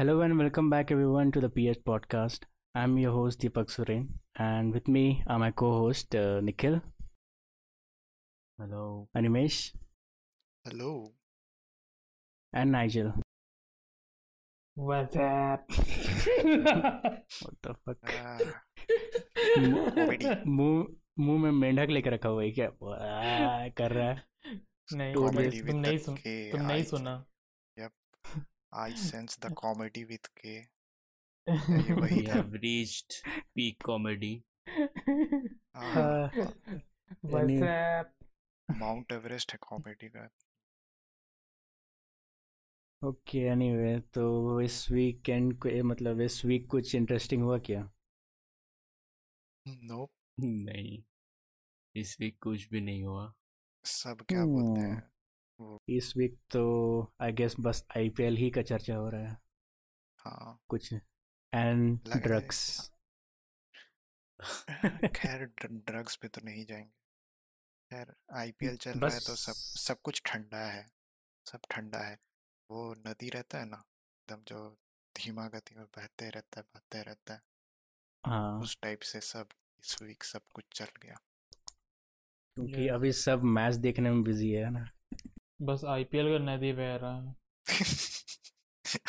Hello and welcome back everyone to the PS podcast. I'm your host Deepak Surin and with me are my co-host Nikhil. Hello. Animesh. Hello. And Nigel. What's up? What the fuck? मुंह में मेंढक लेकर रखा हुआ है क्या? कर रहा है? नहीं, तुम नहीं सुना। I sense the comedy with K. We have reached peak comedy. What's up? Mount Everest है comedy का. Okay, anyway, तो इस वीकेंड को मतलब इस वीक कुछ इंटरेस्टिंग हुआ क्या? No. नहीं, इस वीक कुछ भी नहीं हुआ. सब क्या बोलते हैं? इस वीक तो आई गेस बस IPL ही का चर्चा हो रहा है. हाँ, कुछ एंड ड्रग्स. खैर ड्रग्स पे तो नहीं जाएंगे. खैर IPL चल रहा है तो सब कुछ ठंडा है. वो नदी रहता है ना एकदम जो धीमा गति में बहते रहता है. हाँ, उस टाइप से सब इस वीक सब कुछ चल गया क्योंकि अभी सब मैच देखने में बिजी है ना. बस IPL का नदी बह रहा है.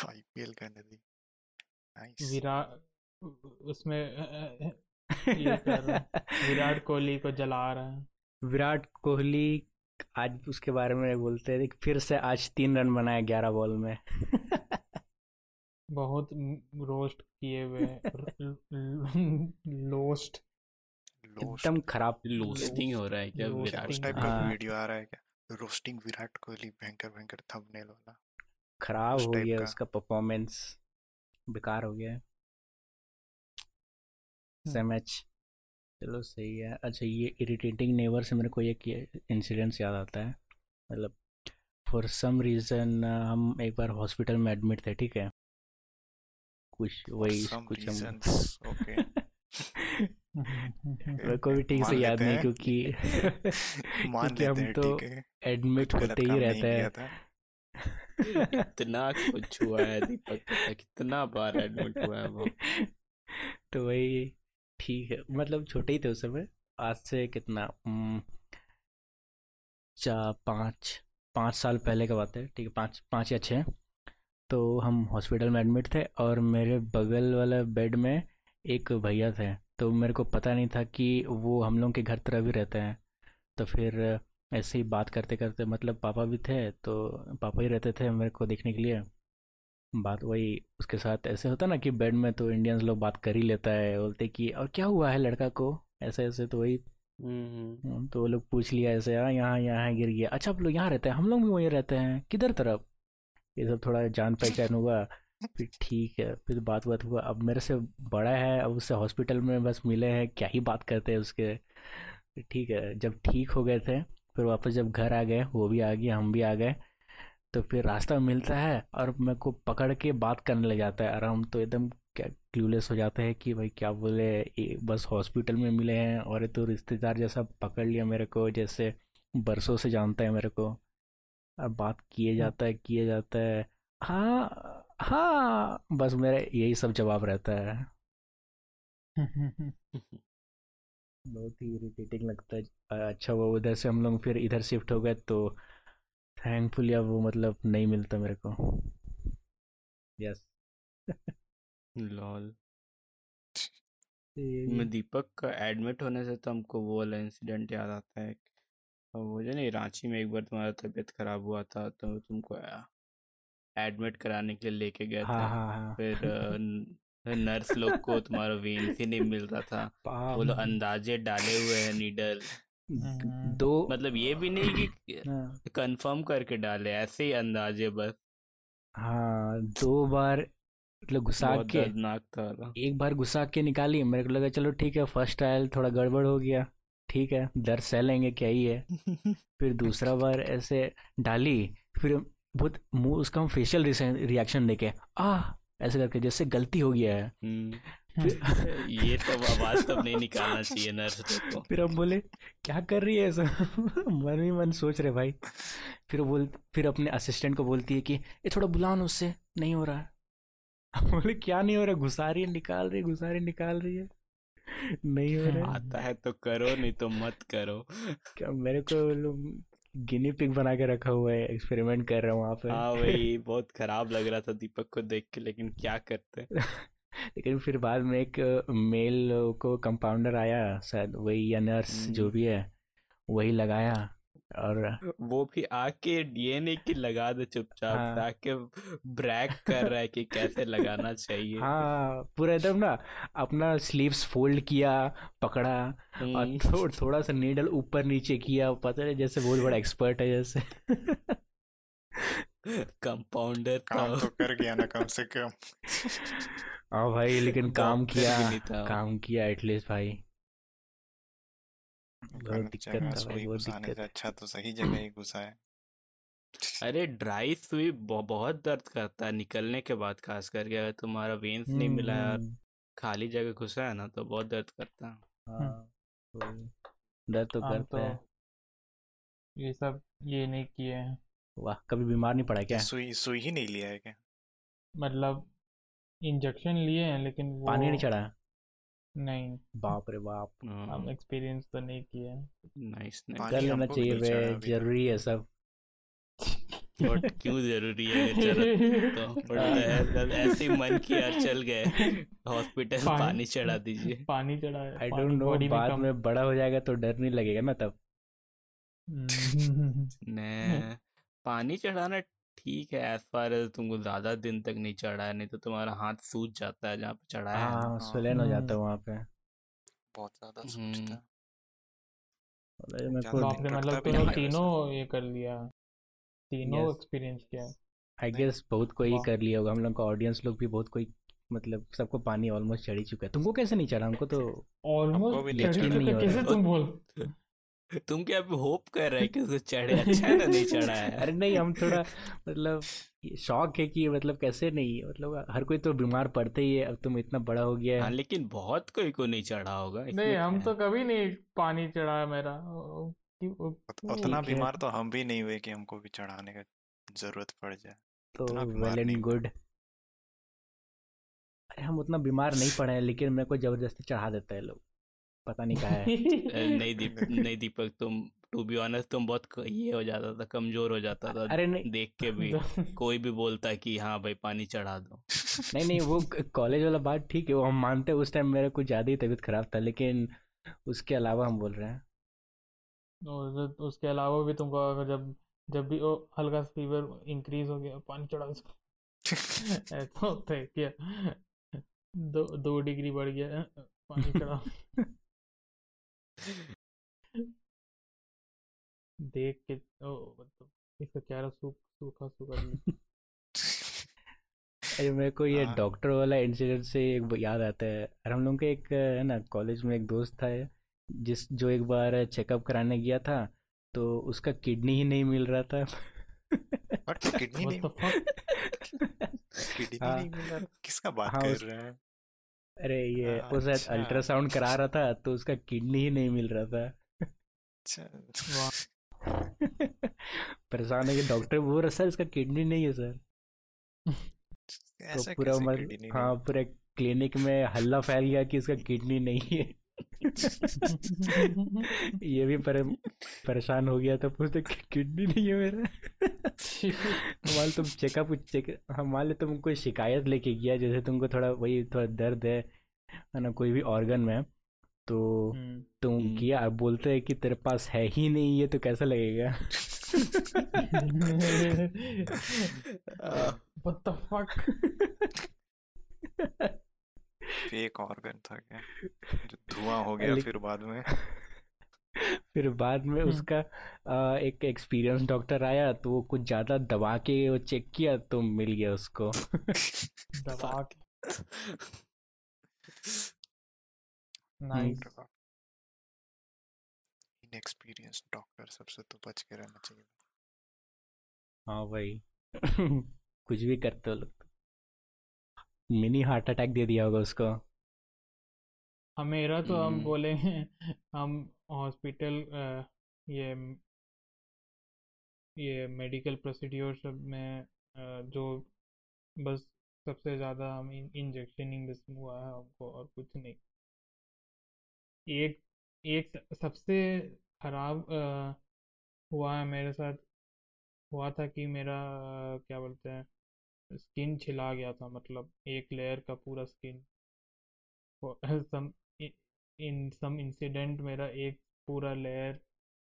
IPL का नदी. Nice. विराट कोहली को जला रहा है. विराट कोहली आज उसके बारे में बोलते हैं फिर से आज 3 रन बनाए 11 बॉल में. बहुत रोस्ट किए हुए. लोस्ट एकदम खराब. लोस्टिंग हो रहा है क्या? विराट टाइप का वीडियो आ रहा है क्या? रोस्टिंग विराट कोहली भयंकर थंबनेल वाला. खराब हो गया उसका परफॉर्मेंस. बेकार हो गया मैच. चलो सही है. अच्छा ये इरिटेटिंग नेवर से मेरे को एक इंसिडेंट याद आता है. मतलब फॉर सम रीज़न हम एक बार हॉस्पिटल में एडमिट थे. ठीक है कुछ कोई ठीक से याद नहीं क्योंकि हम तो एडमिट होते ही रहते हैं. इतना कुछ हुआ है दीपक, कितना बार एडमिट हुआ है वो. तो वही ठीक है. मतलब छोटे ही थे उस समय. आज से कितना 4-5 साल पहले की बात है. ठीक है 5 या 6. तो हम हॉस्पिटल में एडमिट थे और मेरे बगल वाला बेड में एक भैया थे. तो मेरे को पता नहीं था कि वो हम लोग के घर तरफ ही रहते हैं. तो फिर ऐसे ही बात करते करते मतलब पापा भी थे तो पापा ही रहते थे मेरे को देखने के लिए. बात वही उसके साथ ऐसे होता ना कि बेड में तो इंडियंस लोग बात कर ही लेता है. बोलते कि और क्या हुआ है लड़का को ऐसे ऐसे. तो वही तो वो लोग पूछ लिया ऐसे. हाँ यहाँ गिर गया. अच्छा आप लोग यहाँ रहते हैं? हम लोग भी वहीं रहते हैं. किधर तरफ? ये सब थोड़ा जान पहचान हुआ. फिर ठीक है फिर बात हुआ. अब मेरे से बड़ा है. अब उससे हॉस्पिटल में बस मिले हैं क्या ही बात करते हैं उसके. ठीक है जब ठीक हो गए थे फिर वापस जब घर आ गए वो भी आ गया हम भी आ गए. तो फिर रास्ता मिलता है और मेरे को पकड़ के बात करने लग जाता है. और हम तो एकदम क्या क्लूलेस हो जाते हैं कि भाई क्या बोले. बस हॉस्पिटल में मिले हैं और तो रिश्तेदार जैसा पकड़ लिया मेरे को जैसे बरसों से जानता है मेरे को. और बात किए जाता है. हाँ बस मेरा यही सब जवाब रहता है. बहुत ही इरिटेटिंग लगता है. अच्छा वो उधर से हम लोग फिर इधर शिफ्ट हो गए तो थैंकफुली अब वो मतलब नहीं मिलता मेरे को. Yes lol. दीपक का एडमिट होने से तो हमको वो वाला इंसिडेंट याद आता है. वो जो नहीं रांची में एक बार तुम्हारा तबीयत खराब हुआ था तो तुमको एडमिट कराने के लिए लेके गए थे. फिर नर्स लोग को तुम्हारा वेन ही नहीं मिल रहा था. वो लोग अंदाजे डाले हुए हैं नीडल दो. मतलब ये भी नहीं कि कंफर्म करके डाले, ऐसे ही अंदाजे बस. हाँ 2 बार मतलब घुसा के. दर्दनाक था. एक बार घुसा के निकाली. मेरे को लगा चलो ठीक है फर्स्ट ट्रायल थोड़ा गड़बड़ हो गया. ठीक है दर्द सह लेंगे क्या ही है. फिर दूसरा बार ऐसे डाली. फिर बहुत मुंह उसका हम फेशियल रिएक्शन देखे ऐसे करके जैसे गलती हो गया है. ये तो आवाज तब नहीं निकालना चाहिए नर्स को. फिर हम बोले क्या कर रही है ऐसा. मन ही मन सोच रहे भाई. फिर अपने असिस्टेंट को बोलती है कि ये थोड़ा बुलाओ उससे नहीं हो रहा है. बोले क्या नहीं हो रहा, घुसारी निकाल रही, घुसारी निकाल रही है, नहीं हो रहा। आता है तो करो, नहीं तो मत करो। क्या मेरे को गिनी पिग बना के रखा हुआ है, एक्सपेरिमेंट कर रहा हूँ वहाँ पे। हाँ भाई, बहुत खराब लग रहा था दीपक को देख के, लेकिन क्या करते। लेकिन फिर बाद में एक मेल को कंपाउंडर आया शायद, वही या नर्स जो भी है, वही लगाया। और वो भी आके डीएनए की लगा दे चुपचाप। हाँ, ताकि ब्रैक कर रहा है कि कैसे लगाना चाहिए। हाँ पूरा एकदम ना, अपना स्लीव्स फोल्ड किया, पकड़ा और थोड़ा सा नीडल ऊपर नीचे किया, पता है जैसे बहुत बड़ा एक्सपर्ट है जैसे। कंपाउंडर काम तो कर गया ना कम से कम। हाँ भाई, लेकिन काम किया एटलीस्ट भाई। अच्छा तो सही जगह ही घुसा है। अरे ड्राई सुई बहुत दर्द करता है निकलने के बाद, खास करके अगर तुम्हारा वेन्स नहीं मिला और खाली जगह घुसा है ना, तो बहुत दर्द करता है। दर्द तो करता है। ये सब ये नहीं किए हैं। वाह, कभी बीमार नहीं पड़ा क्या? सुई ही नहीं लिया है क्या? मतलब इंजेक्शन लिए हैं, लेकिन पानी नहीं चढ़ा है। नहीं, बाप रे बाप, हम एक्सपीरियंस तो नहीं किया। नाइस, कर लेना चाहिए वे, जरूरी है सब। बट क्यों जरूरी है? तो ऐसे ही मन किया, चल गए हॉस्पिटल, पानी चढ़ा दीजिए। पानी चढ़ा है, आई डोंट नो, बाद में बड़ा हो जाएगा तो डर नहीं लगेगा ना तब। नहीं, पानी चढ़ाना ठीक है एज फार एज तुमको ज्यादा दिन तक नहीं चढ़ा है, नहीं तो तुम्हारा हाथ सूज जाता है जहाँ पे चढ़ा है। हाँ, स्वेलन हो जाता है वहाँ पे, बहुत ज्यादा सूजता है। मतलब तुमने तीनों ये कर लिया, तीनों एक्सपीरियंस किया। आई गेस बहुत कोई कर लिया होगा, हम लोग का ऑडियंस लोग भी बहुत कोई, मतलब सबको पानी ऑलमोस्ट चढ़ ही चुका है। तुमको कैसे नहीं चढ़ा? हमको तो ऑलमोस्ट चढ़ ही कैसे तुम बोल? तुम क्या अभी होप कर रहे हैं कि उसको चढ़े? अच्छा है ना नहीं चढ़ा है। अरे नहीं, हम थोड़ा मतलब शौक है कि मतलब कैसे नहीं, मतलब हर कोई तो बीमार पड़ते ही है, अब तुम इतना बड़ा हो गया है। हाँ, लेकिन बहुत कोई को नहीं चढ़ा होगा। नहीं, हम तो कभी नहीं पानी चढ़ा मेरा। उतना बीमार तो हम भी नहीं हुए कि हमको भी चढ़ाने का जरूरत पड़ जाए, तो वेल एंड गुड। अरे हम उतना बीमार नहीं पड़े हैं, लेकिन मेरे को जबरदस्ती चढ़ा देते हैं लोग, पता नहीं कहाँ है। नहीं दीपक, तुम टू बी ऑनेस्ट तुम बहुत ये हो जाता था, कमजोर हो जाता था। अरे नहीं, देख के भी कोई भी बोलता कि हाँ भाई पानी चढ़ा दो। नहीं, वो कॉलेज वाला बात ठीक है, वो हम मानते हैं। उस टाइम मेरा कुछ ज्यादा ही तबीयत खराब था, लेकिन उसके अलावा हम बोल रहे हैं। उसके अलावा भी तुमको अगर जब भी हल्का सा फीवर इंक्रीज हो गया, पानी चढ़ा ऐसा क्या 2 डिग्री बढ़ गया, पानी चढ़ा। देख के इसका चेहरा सूखा। अरे मेरे को ये डॉक्टर वाला इंसिडेंट से एक याद आता है। अरे हम लोग के एक है ना कॉलेज में एक दोस्त था जो एक बार चेकअप कराने गया था, तो उसका किडनी ही नहीं मिल रहा था। किडनी नहीं मिल रहा। किसका बात कर रहा है? अरे ये वो शायद अल्ट्रासाउंड करा रहा था, तो उसका किडनी ही नहीं मिल रहा था। परेशान है कि डॉक्टर बोल रहा, सर इसका किडनी नहीं है सर। तो पूरा हाँ, पूरा क्लिनिक में हल्ला फैल गया कि इसका किडनी नहीं है। ये भी परेशान हो गया था, पूछते किडनी नहीं है मेरा। हमारे तुम चेकअप हमारे तुम कोई शिकायत लेके गया, जैसे तुमको थोड़ा दर्द है ना कोई भी ऑर्गन में, तो तुम गया, बोलते हैं कि तेरे पास है ही नहीं, ये तो कैसा लगेगा? What the fuck? Fake organ था क्या जो धुआं हो गया? फिर बाद में उसका एक एक्सपीरियंस डॉक्टर आया, तो वो कुछ ज्यादा दबा के वो चेक किया, तो मिल गया उसको। दबा के नाइस। इनएक्सपीरियंस डॉक्टर सबसे तो बच के रहना चाहिए। हाँ भाई। कुछ भी करते हो लोग। मिनी हार्ट अटैक दे दिया होगा उसको। हमेरा तो हम बोले हम हॉस्पिटल ये मेडिकल प्रोसीड्योर्स में जो बस सबसे ज़्यादा हमें इंजेक्शनिंग हुआ है हमको और कुछ नहीं। एक सबसे ख़राब हुआ है मेरे साथ, हुआ था कि मेरा क्या बोलते हैं स्किन छिला गया था, मतलब एक लेयर का पूरा स्किन। सम इंसिडेंट मेरा एक पूरा लेयर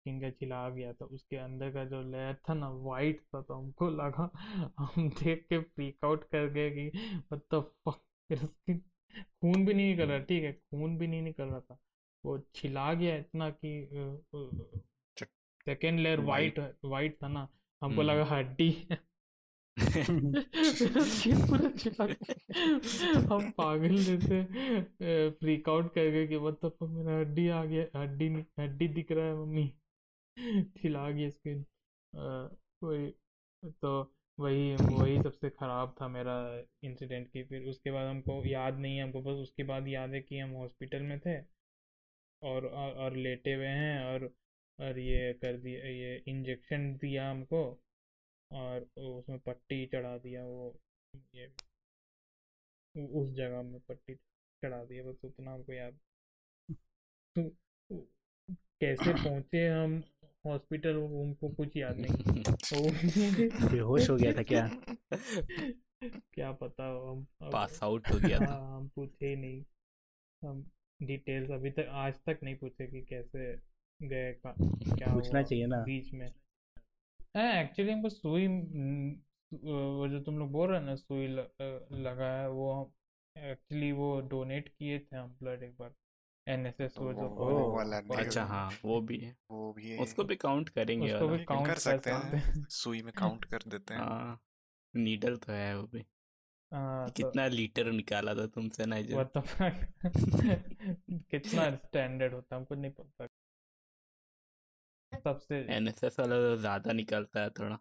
स्किन का छिला गया था, उसके अंदर का जो लेयर था ना वाइट था, तो हमको लगा, हम देख के पीक आउट कर गए कि व्हाट द फक। स्किन खून भी नहीं निकल रहा, ठीक है खून भी नहीं निकल रहा था, वो छिला गया इतना कि सेकेंड लेयर वाइट था ना, हमको लगा हड्डी है। हम पागल जैसे फ्रीक आउट कर गए कि मतलब मेरा हड्डी आ गया, हड्डी दिख रहा है मम्मी, छिला गया स्किन। तो वही सबसे ख़राब था मेरा इंसिडेंट की। फिर उसके बाद हमको याद नहीं है, हमको बस उसके बाद याद है कि हम हॉस्पिटल में थे और लेटे हुए हैं और ये कर दिया, ये इंजेक्शन दिया हमको और उसमें पट्टी चढ़ा दिया, वो ये उस जगह में पट्टी चढ़ा दिया, बस उतना हमको याद। तो कैसे पहुंचे हम हॉस्पिटल उनको कुछ याद नहीं। तो बेहोश हो गया था क्या? क्या पता, हम पास आउट हो गया था। हम पूछे नहीं, हम डिटेल्स अभी तक आज तक नहीं पूछे कि कैसे गए, क्या पूछना चाहिए ना बीच में। एक्चुअली हमको सुई, वो जो तुम लोग बोल रहे हो ना सुई लगा है, वो एक्चुअली वो डोनेट किए थे हम ब्लड एक बार NSS वो जो वाला। अच्छा हाँ वो भी है, उसको भी काउंट करेंगे, उसको भी काउंट कर सकते हैं, सुई में काउंट कर देते हैं। नीडल तो है वो भी। कितना लीटर निकाला था तुमसे नाइजल? कितना स्टैंडर्ड होता हमको नहीं पता। सबसे NSS वाला ज़्यादा निकालता है थोड़ा,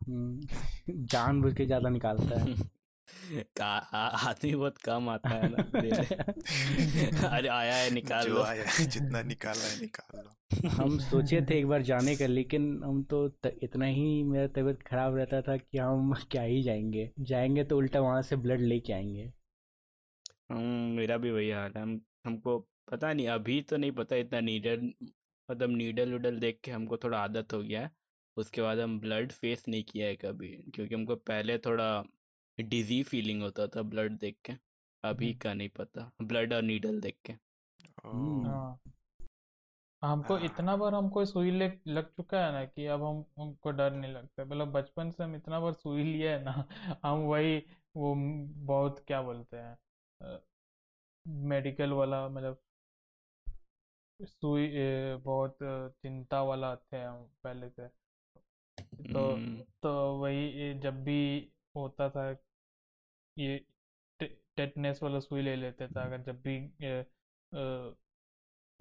जानबूझ के ज़्यादा निकालता है। आदमी बहुत कम आता है ना। अरे आया है निकाल लो, आया है जितना निकाला है निकाल लो। हम सोचे थे एक बार जाने का, लेकिन हम तो इतना ही, मेरा तबीयत खराब रहता था कि हम क्या ही जाएंगे तो उल्टा वहाँ से ब्लड लेके आएंगे। मेरा भी वही हाल है। हमको पता नहीं, अभी तो नहीं पता इतना नीडल, मतलब नीडल उडल देख के हमको थोड़ा आदत हो गया है। उसके बाद हम ब्लड फेस नहीं किया है कभी, क्योंकि हमको पहले थोड़ा डिजी फीलिंग होता था ब्लड देख के। अभी का नहीं पता, ब्लड और नीडल देख के। हमको इतना बार हमको सुई लग चुका है ना कि अब हमको डर नहीं लगता। मतलब बचपन से हम इतना बार सुई लिया है ना, हम वही वो बहुत क्या बोलते हैं मेडिकल वाला, मतलब सुई बहुत चिंता वाला थे हम पहले से। तो वही जब भी होता था ये टेटनेस वाला सुई ले लेते थे, अगर जब भी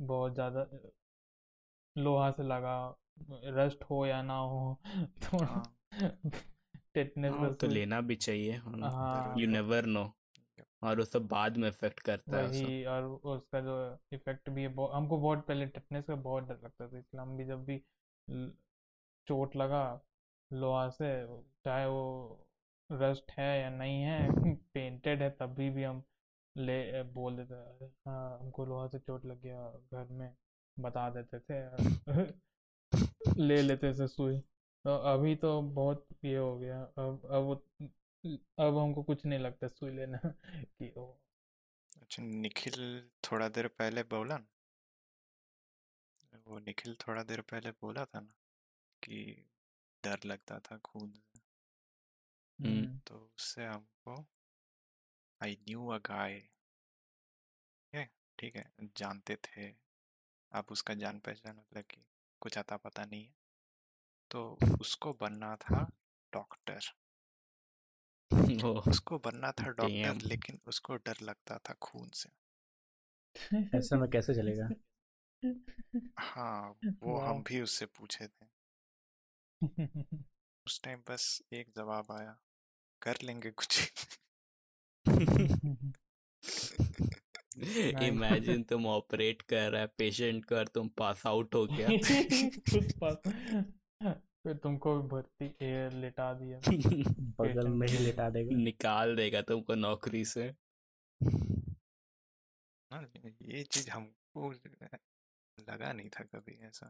बहुत ज़्यादा लोहा से लगा, रस्ट हो या ना हो, थोड़ा टेटनेस वाला तो लेना भी चाहिए। यू नेवर नो, और वो सब बाद में इफेक्ट करता है, और उसका जो इफेक्ट भी है। हमको बहुत पहले टेटनेस का बहुत डर लगता था, इसलिए हम भी जब भी चोट लगा लोहा से, चाहे वो रस्ट है या नहीं है, पेंटेड है, तभी भी हम ले बोल देते थे, हाँ हमको लोहा से चोट लग गया, घर में बता देते थे, ले लेते थे सुई। तो अभी तो बहुत ये हो गया, अब हमको कुछ नहीं लगता सुई लेना कि ओ। अच्छा निखिल थोड़ा देर पहले बोला ना, वो निखिल थोड़ा देर पहले बोला था ना कि डर लगता था खून से, तो उससे हमको आई न्यू अ गाय, ठीक है जानते थे आप, उसका जान पहचान, मतलब कि कुछ आता पता नहीं है, तो उसको बनना था डॉक्टर। उसको बनना था डॉक्टर, लेकिन उसको डर लगता था खून से। ऐसा में कैसे चलेगा? हाँ वो हम भी उससे पूछे थे। उस टाइम बस एक जवाब आया, कर लेंगे कुछ। इमेजिन तुम ऑपरेट कर रहा है पेशेंट को और तुम पास आउट हो गया। फिर तुमको भर्ती एयर लेटा दिया बगल में ही लेटा देगा, निकाल देगा तुमको नौकरी से। ये चीज हमको लगा नहीं था कभी ऐसा।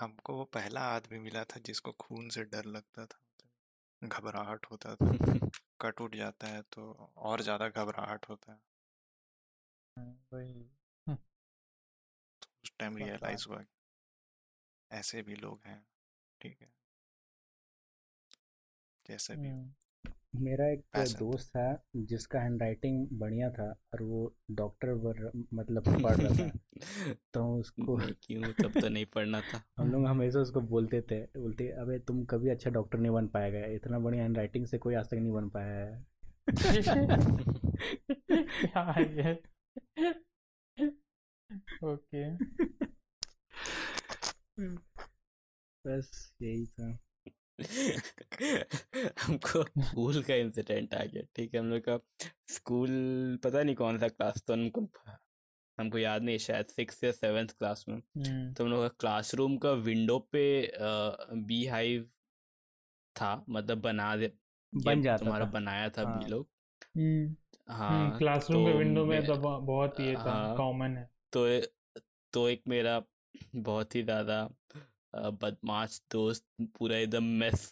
हमको वो पहला आदमी मिला था जिसको खून से डर लगता था, घबराहट होता था, कट उठ जाता है तो और ज्यादा घबराहट होता है। तो उस टाइम रियलाइज हुआ ऐसे भी लोग हैं, ठीक है, जैसे भी। मेरा एक दोस्त था जिसका हैंडराइटिंग बढ़िया था और वो डॉक्टर मतलब पढ़ रहा था तो उसको क्यों तब तो नहीं पढ़ना था। हम लोग हमेशा उसको बोलते थे अबे तुम कभी अच्छा डॉक्टर नहीं बन पाएगा, इतना बढ़िया हैंडराइटिंग से कोई आज तक नहीं बन पाया है। ओके बस यही था। हमको स्कूल का इंसिडेंट आ गया, ठीक है। हम लोग का स्कूल पता नहीं कौन सा क्लास, तो हमको याद नहीं, शायद 6th या 7th क्लास में। तो हम लोग का क्लासरूम का विंडो पे बी हाइव था, मतलब तुम्हारा बनाया था बी लोग। हाँ, क्लासरूम के विंडो में तो बहुत ये था, कॉमन है। तो एक मेरा बहुत ही ज्यादा बदमाश दोस्त पूरा एकदम मेस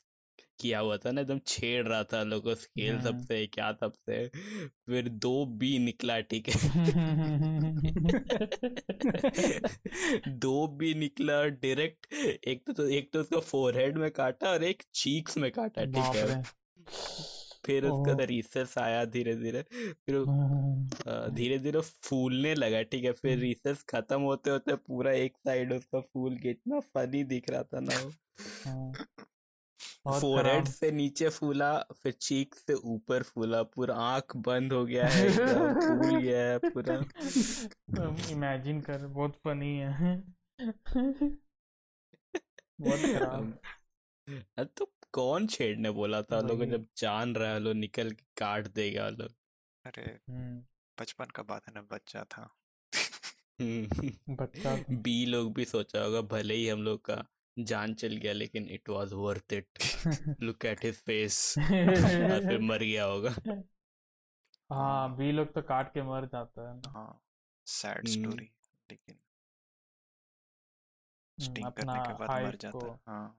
किया हुआ था ना, एकदम छेड़ रहा था लोगों स्केल सबसे क्या सबसे, फिर 2B निकला, ठीक है। 2B निकला डायरेक्ट, एक तो उसका फोरहेड में काटा और एक चीक्स में काटा, ठीक है। फिर उसका रिसेस आया, धीरे धीरे फूलने लगा, ठीक है। फिर रिसेस खत्म होते होते पूरा एक साइड उसका फूल के, इतना फनी दिख रहा था ना वो। फोरहेड से नीचे फूला, फिर चीक से ऊपर फूला, पूरा आंख बंद हो गया है, फूल गया है पूरा। इमेजिन कर, बहुत फनी है। बहुत खराब। तो कौन छेड़ने बोला था लोगों, जब जान रहा है लोग निकल के काट देगा लोग। अरे बचपन का बात है ना, बच्चा था। बच्चा बी लोग भी सोचा होगा, भले ही हम लोग का जान चल गया लेकिन it was worth it, look at his face. फिर मर गया होगा। हाँ, बी लोग तो काट के मर जाता है। हाँ, सैड स्टोरी, लेकिन स्टिंग करने के बाद मर जाता है। हाँ,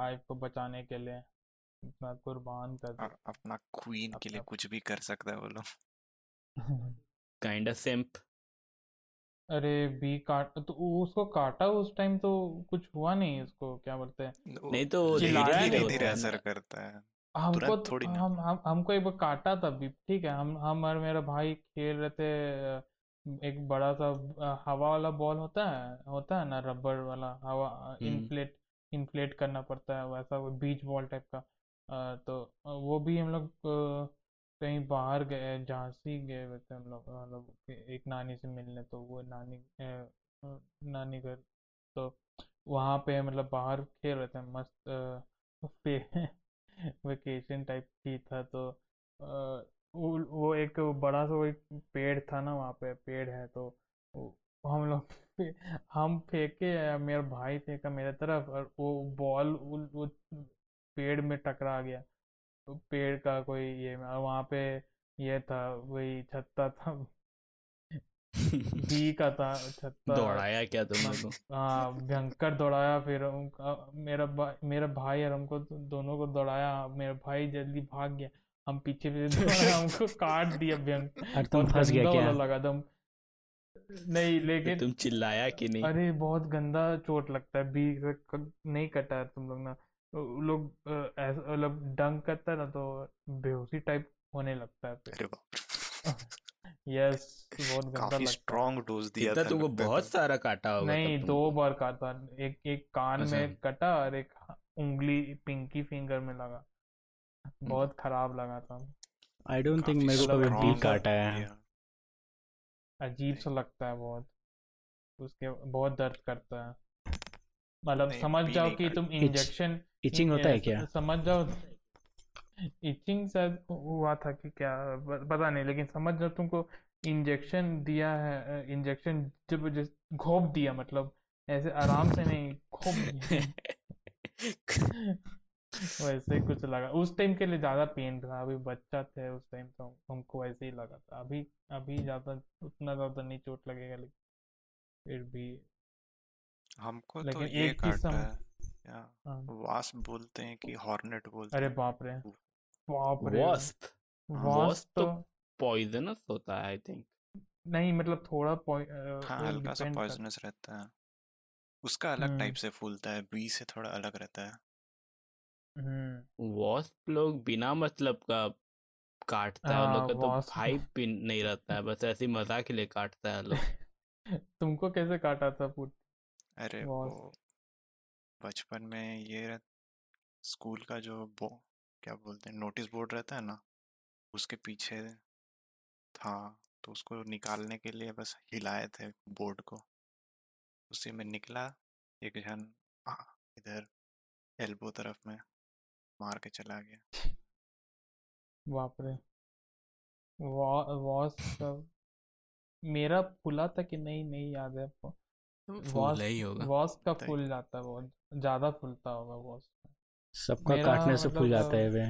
हाइप को बचाने के लिए अपना कुर्बान कर, और अपना क्वीन के लिए कुछ भी कर सकता है वो लोग। Kind of simp. अरे बी काट तो उसको काटा उस टाइम, तो कुछ हुआ नहीं उसको, क्या बोलते हैं, नहीं तो धीरे-धीरे असर करता है। हमको थोड़ी हमको एक बार काटा था बी, ठीक है। हम और मेरा भाई खेल रहे थे, एक बड़ा सा हवा वाला बॉल होता है ना, रबर वाला, हवा इन्फ्लेट करना पड़ता है वैसा, वो बीच बॉल टाइप का। तो वो भी हम लोग कहीं बाहर गए, झांसी गए वैसे हम लोग एक नानी से मिलने। तो वो नानी घर, तो वहाँ पे मतलब बाहर खेल रहे थे मस्त, वेकेशन टाइप की था। तो वो एक बड़ा सा वो एक पेड़ था ना, वहाँ पे पेड़ है, तो हम फेंके, मेरा भाई फेंका मेरे तरफ, और वो बॉल वो पेड़ में टकरा गया, पेड़ का कोई ये, वहाँ पे ये था, वही छत्ता था, बी का था छत्ता। दौड़ाया क्या तुमको? हाँ, भयंकर दौड़ाया। फिर मेरा भाई और हमको दोनों को दौड़ाया। मेरा भाई जल्दी भाग गया, हम पीछे दौड़ाया, हमको काट दिया भयंकर, लगा दम नहीं। लेकिन तुम चिल्लाया कि नहीं? अरे बहुत गंदा चोट लगता है, बी नहीं कटा तुम लोग ना, लोग मतलब डंक करता है ना, तो बेहोशी टाइप होने लगता है। यस, बहुत गंदा लगता है। तुमको बहुत सारा काटा होगा? नहीं, 2 बार काटा, एक कान में कटा और एक उंगली पिंकी फिंगर में लगा। बहुत खराब लगा था। आई डोंट थिंक मेरे को कभी बी काटा है, अजीब सा लगता है बहुत, उसके बहुत दर्द करता है। मतलब समझ जाओ कि तुम इंजेक्शन इचिंग होता है क्या, समझ जाओ इचिंग शायद हुआ था कि क्या, पता नहीं, लेकिन समझ जाओ तुमको इंजेक्शन दिया है। इंजेक्शन जब घोप दिया, मतलब ऐसे आराम से नहीं, घोप दिया। वैसे ही कुछ लगा उस टाइम के लिए, ज्यादा पेन था, अभी बच्चा थे उस टाइम तो हमको वैसे ही लगा था। अभी अभी ज्यादा उतना ज्यादा नहीं चोट लगेगा, लेकिन फिर भी हमको तो ये काटता है, वास्प बोलते हैं कि हॉर्नेट बोलते हैं। अरे बाप रे बाप रे, वास्प वास्प तो पॉइजनस होता है आई थिंक। नहीं मतलब थोड़ा हल्का सा पॉइजनस रहता है उसका, अलग टाइप से फूलता है, बी से थोड़ा अलग रहता है। वॉस्प लोग बिना मतलब का काटता है लोग का, तो भाई पिन नहीं रहता है, बस ऐसी मजाक के लिए काटता है लोग। तुमको कैसे काटा था पुट? अरे बचपन में ये स्कूल का जो क्या बोलते हैं नोटिस बोर्ड रहता है ना, उसके पीछे था, तो उसको निकालने के लिए बस हिलाए थे बोर्ड को, उसी में निकला एक जन इधर एल्बो तरफ में मार के चला गया। बाप रे वॉस्प मेरा फूला था कि नहीं नहीं याद है आपको? फूला ही होगा, वॉस्प का फूल जाता है, बहुत ज्यादा फूलता होगा वॉस्प, सबका काटने से फूल जाता है वे,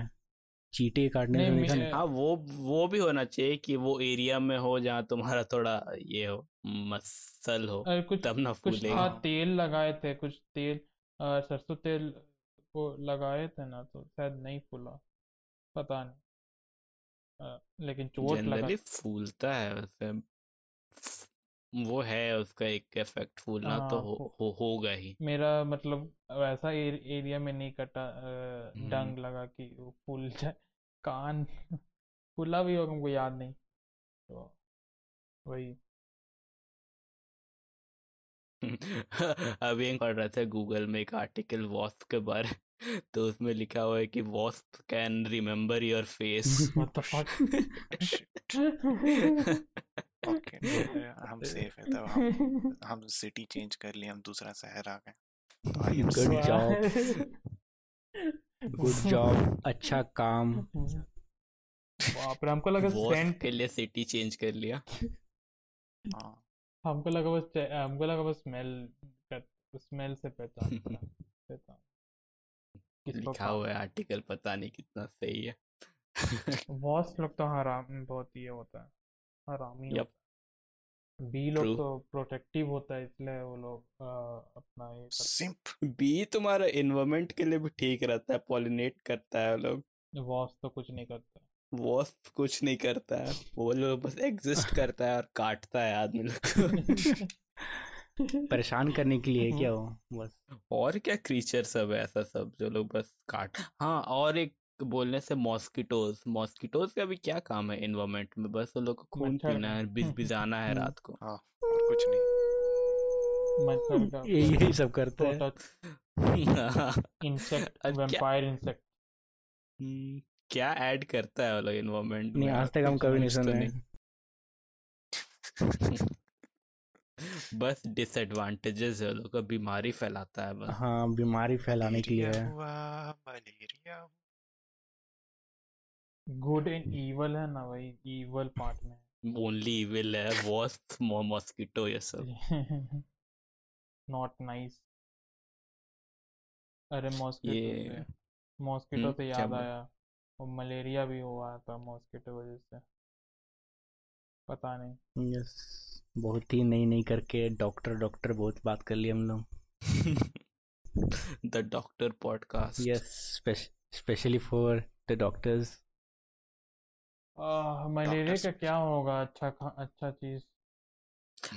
चींटे काटने से नहीं। हाँ वो भी होना चाहिए कि वो एरिया में हो जहाँ तुम्हारा थोड़ा ये हो मसल हो, तब ना फूलेगा। तेल लगाए थे, कुछ तेल सरसों तेल को लगाए थे ना, तो शायद नहीं फूला, पता नहीं लेकिन चोट लगा। फूलता है वैसे, वो है उसका एक इफेक्ट, फूलना तो होगा ही। मेरा मतलब वैसा एरिया में नहीं कटा, डंग लगा कि वो फूल जाए, कान फूला भी होगा हमको याद नहीं, तो वही। अभी हम पढ़ रहे थे गूगल में एक आर्टिकल वॉस्प के बारे, तो उसमें लिखा हुआ है कि wasp can remember your face. Okay हम सेफ है, तब हम सिटी चेंज कर लिए, हम दूसरा शहर आ गए। गुड जॉब, गुड जॉब, अच्छा काम। बाप रे हमको लगा वॉस्प के लिए सिटी चेंज कर लिया। हाँ हमको लगा बस स्मेल से पहचान लिखा हुआ है आर्टिकल, पता नहीं कितना सही है। वॉस्प लोग तो हराम बहुत ये होता है, हरामी होता है। बी लोग तो प्रोटेक्टिव होता है, इसलिए वो लोग अपना ये सिंप। बी तुम्हारा एनवायरनमेंट के लिए भी ठीक रहता है, पॉलिनेट करता है वो लोग। वॉस्प तो कुछ नहीं करता, वॉस्प कुछ नहीं करता है, वो लोग बस एग्जिस्ट करता है और काटता है आदमी लोग को। परेशान करने के लिए क्या हो बस, और क्या क्रीचर सब ऐसा सब जो लोग बस काट। हाँ और एक बोलने से मॉस्किटोज का भी क्या काम है एनवायरमेंट में, बस वो लोग को खून पीना है, बिजाना है रात को। हाँ कुछ नहीं, मच्छर का यही सब करते हैं। इंसेक्ट, वैम्पायर इंसेक्ट क्या ऐड करता है वो लोग एनवायरमेंट में, आज तक हम कभी नहीं सुन रहे। बस डिसएडवांटेजेस है वो लोग का, बीमारी फैलाता है बस। हाँ बीमारी फैलाने के लिए है, गुड एंड इवल है ना, वही इवल पार्ट में ओनली इवल है वॉस्प मॉस्किटो ये सब। Not nice. अरे मॉस्किटो तो याद आया, और मलेरिया भी हुआ था मॉस्किटो वजह से, पता नहीं। यस बहुत ही नई करके डॉक्टर बहुत बात कर ली हम लोग। The doctor podcast, yes specially for the doctors. Malaria का क्या होगा? अच्छा चीज,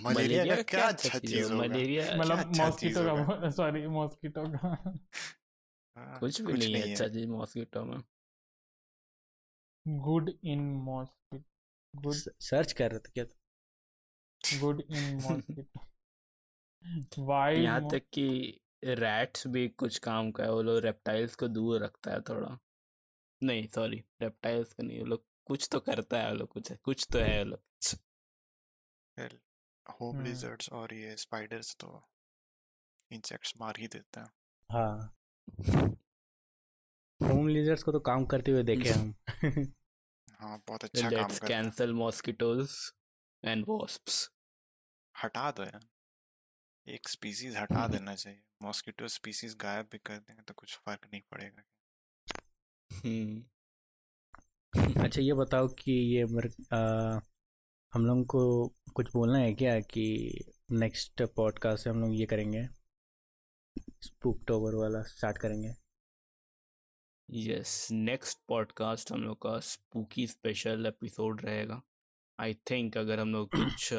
मलेरिया का क्या अच्छा चीज होगा? मलेरिया मतलब मॉस्किटो का, सॉरी मॉस्किटो का कुछ भी नहीं है अच्छा चीज मॉस्किटो में। Good in mosquito, good search कर रहे थे क्या तुम? Good in mosquito, wild. यहाँ तक कि रैट्स भी कुछ काम का है, वो लोग रेप्टाइल्स को दूर रखता है थोड़ा। नहीं सॉरी रेप्टाइल्स का नहीं, वो लोग कुछ तो करता है, वो लोग कुछ तो है वो लोग। होम लिजर्ड्स और ये स्पाइडर्स तो इंसेक्ट्स मार ही देता है। हाँ होम लिजर्ड्स को तो काम करते हुए देखे हम। हाँ बहुत अच्छा काम करते हैं। कैंसल मॉस्किटोज एंड वॉस्प्स, हटा दो यार एक स्पीसीज हटा देना चाहिए, मॉस्किटो स्पीसीज गायब भी कर देंगे तो कुछ फर्क नहीं पड़ेगा। अच्छा ये बताओ कि ये हम लोग को कुछ बोलना है क्या कि नेक्स्ट पॉडकास्ट से हम लोग ये करेंगे स्पूकटोबर वाला स्टार्ट करेंगे? यस, नेक्स्ट पॉडकास्ट हम लोग का स्पूकी स्पेशल एपिसोड रहेगा। आई थिंक अगर हम लोग कुछ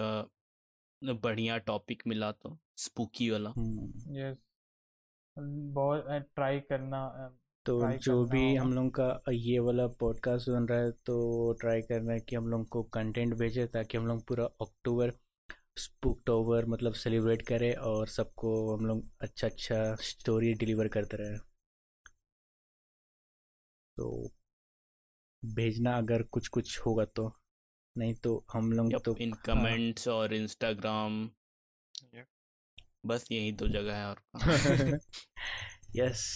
बढ़िया टॉपिक मिला तो स्पूकी वाला यस बहुत ट्राई करना। तो जो भी हम लोग का ये वाला पॉडकास्ट सुन रहा है तो ट्राई करना है कि हम लोग को कंटेंट भेजे ताकि हम लोग पूरा अक्टूबर स्पूकटोबर मतलब सेलिब्रेट करें और सबको हम लोग अच्छा अच्छा स्टोरी डिलीवर करते रहे। तो भेजना अगर कुछ कुछ होगा तो, नहीं तो हम लोग तो इन कमेंट्स और इंस्टाग्राम बस यही दो जगह है और यस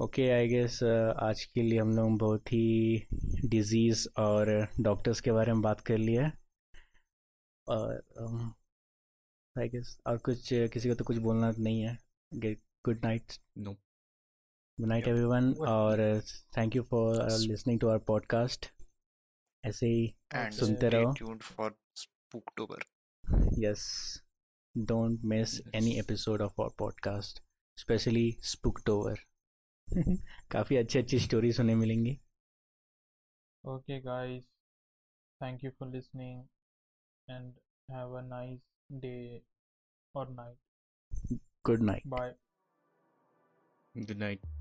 ओके आई गेस आज के लिए हम लोग बहुत ही डिजीज़ और डॉक्टर्स के बारे में बात कर लिया है और आई गेस और कुछ किसी को तो कुछ बोलना नहीं है। Good night. No good night everyone और thank you for listening to our podcast. ऐसे ही सुनते रहो। Stay tuned for spooktober. Yes don't miss any episode of our podcast specially spooktober. काफी अच्छी अच्छी स्टोरी सुनने मिलेंगी। Okay guys thank you for listening and have a nice day और night. Good night. Bye. Good night.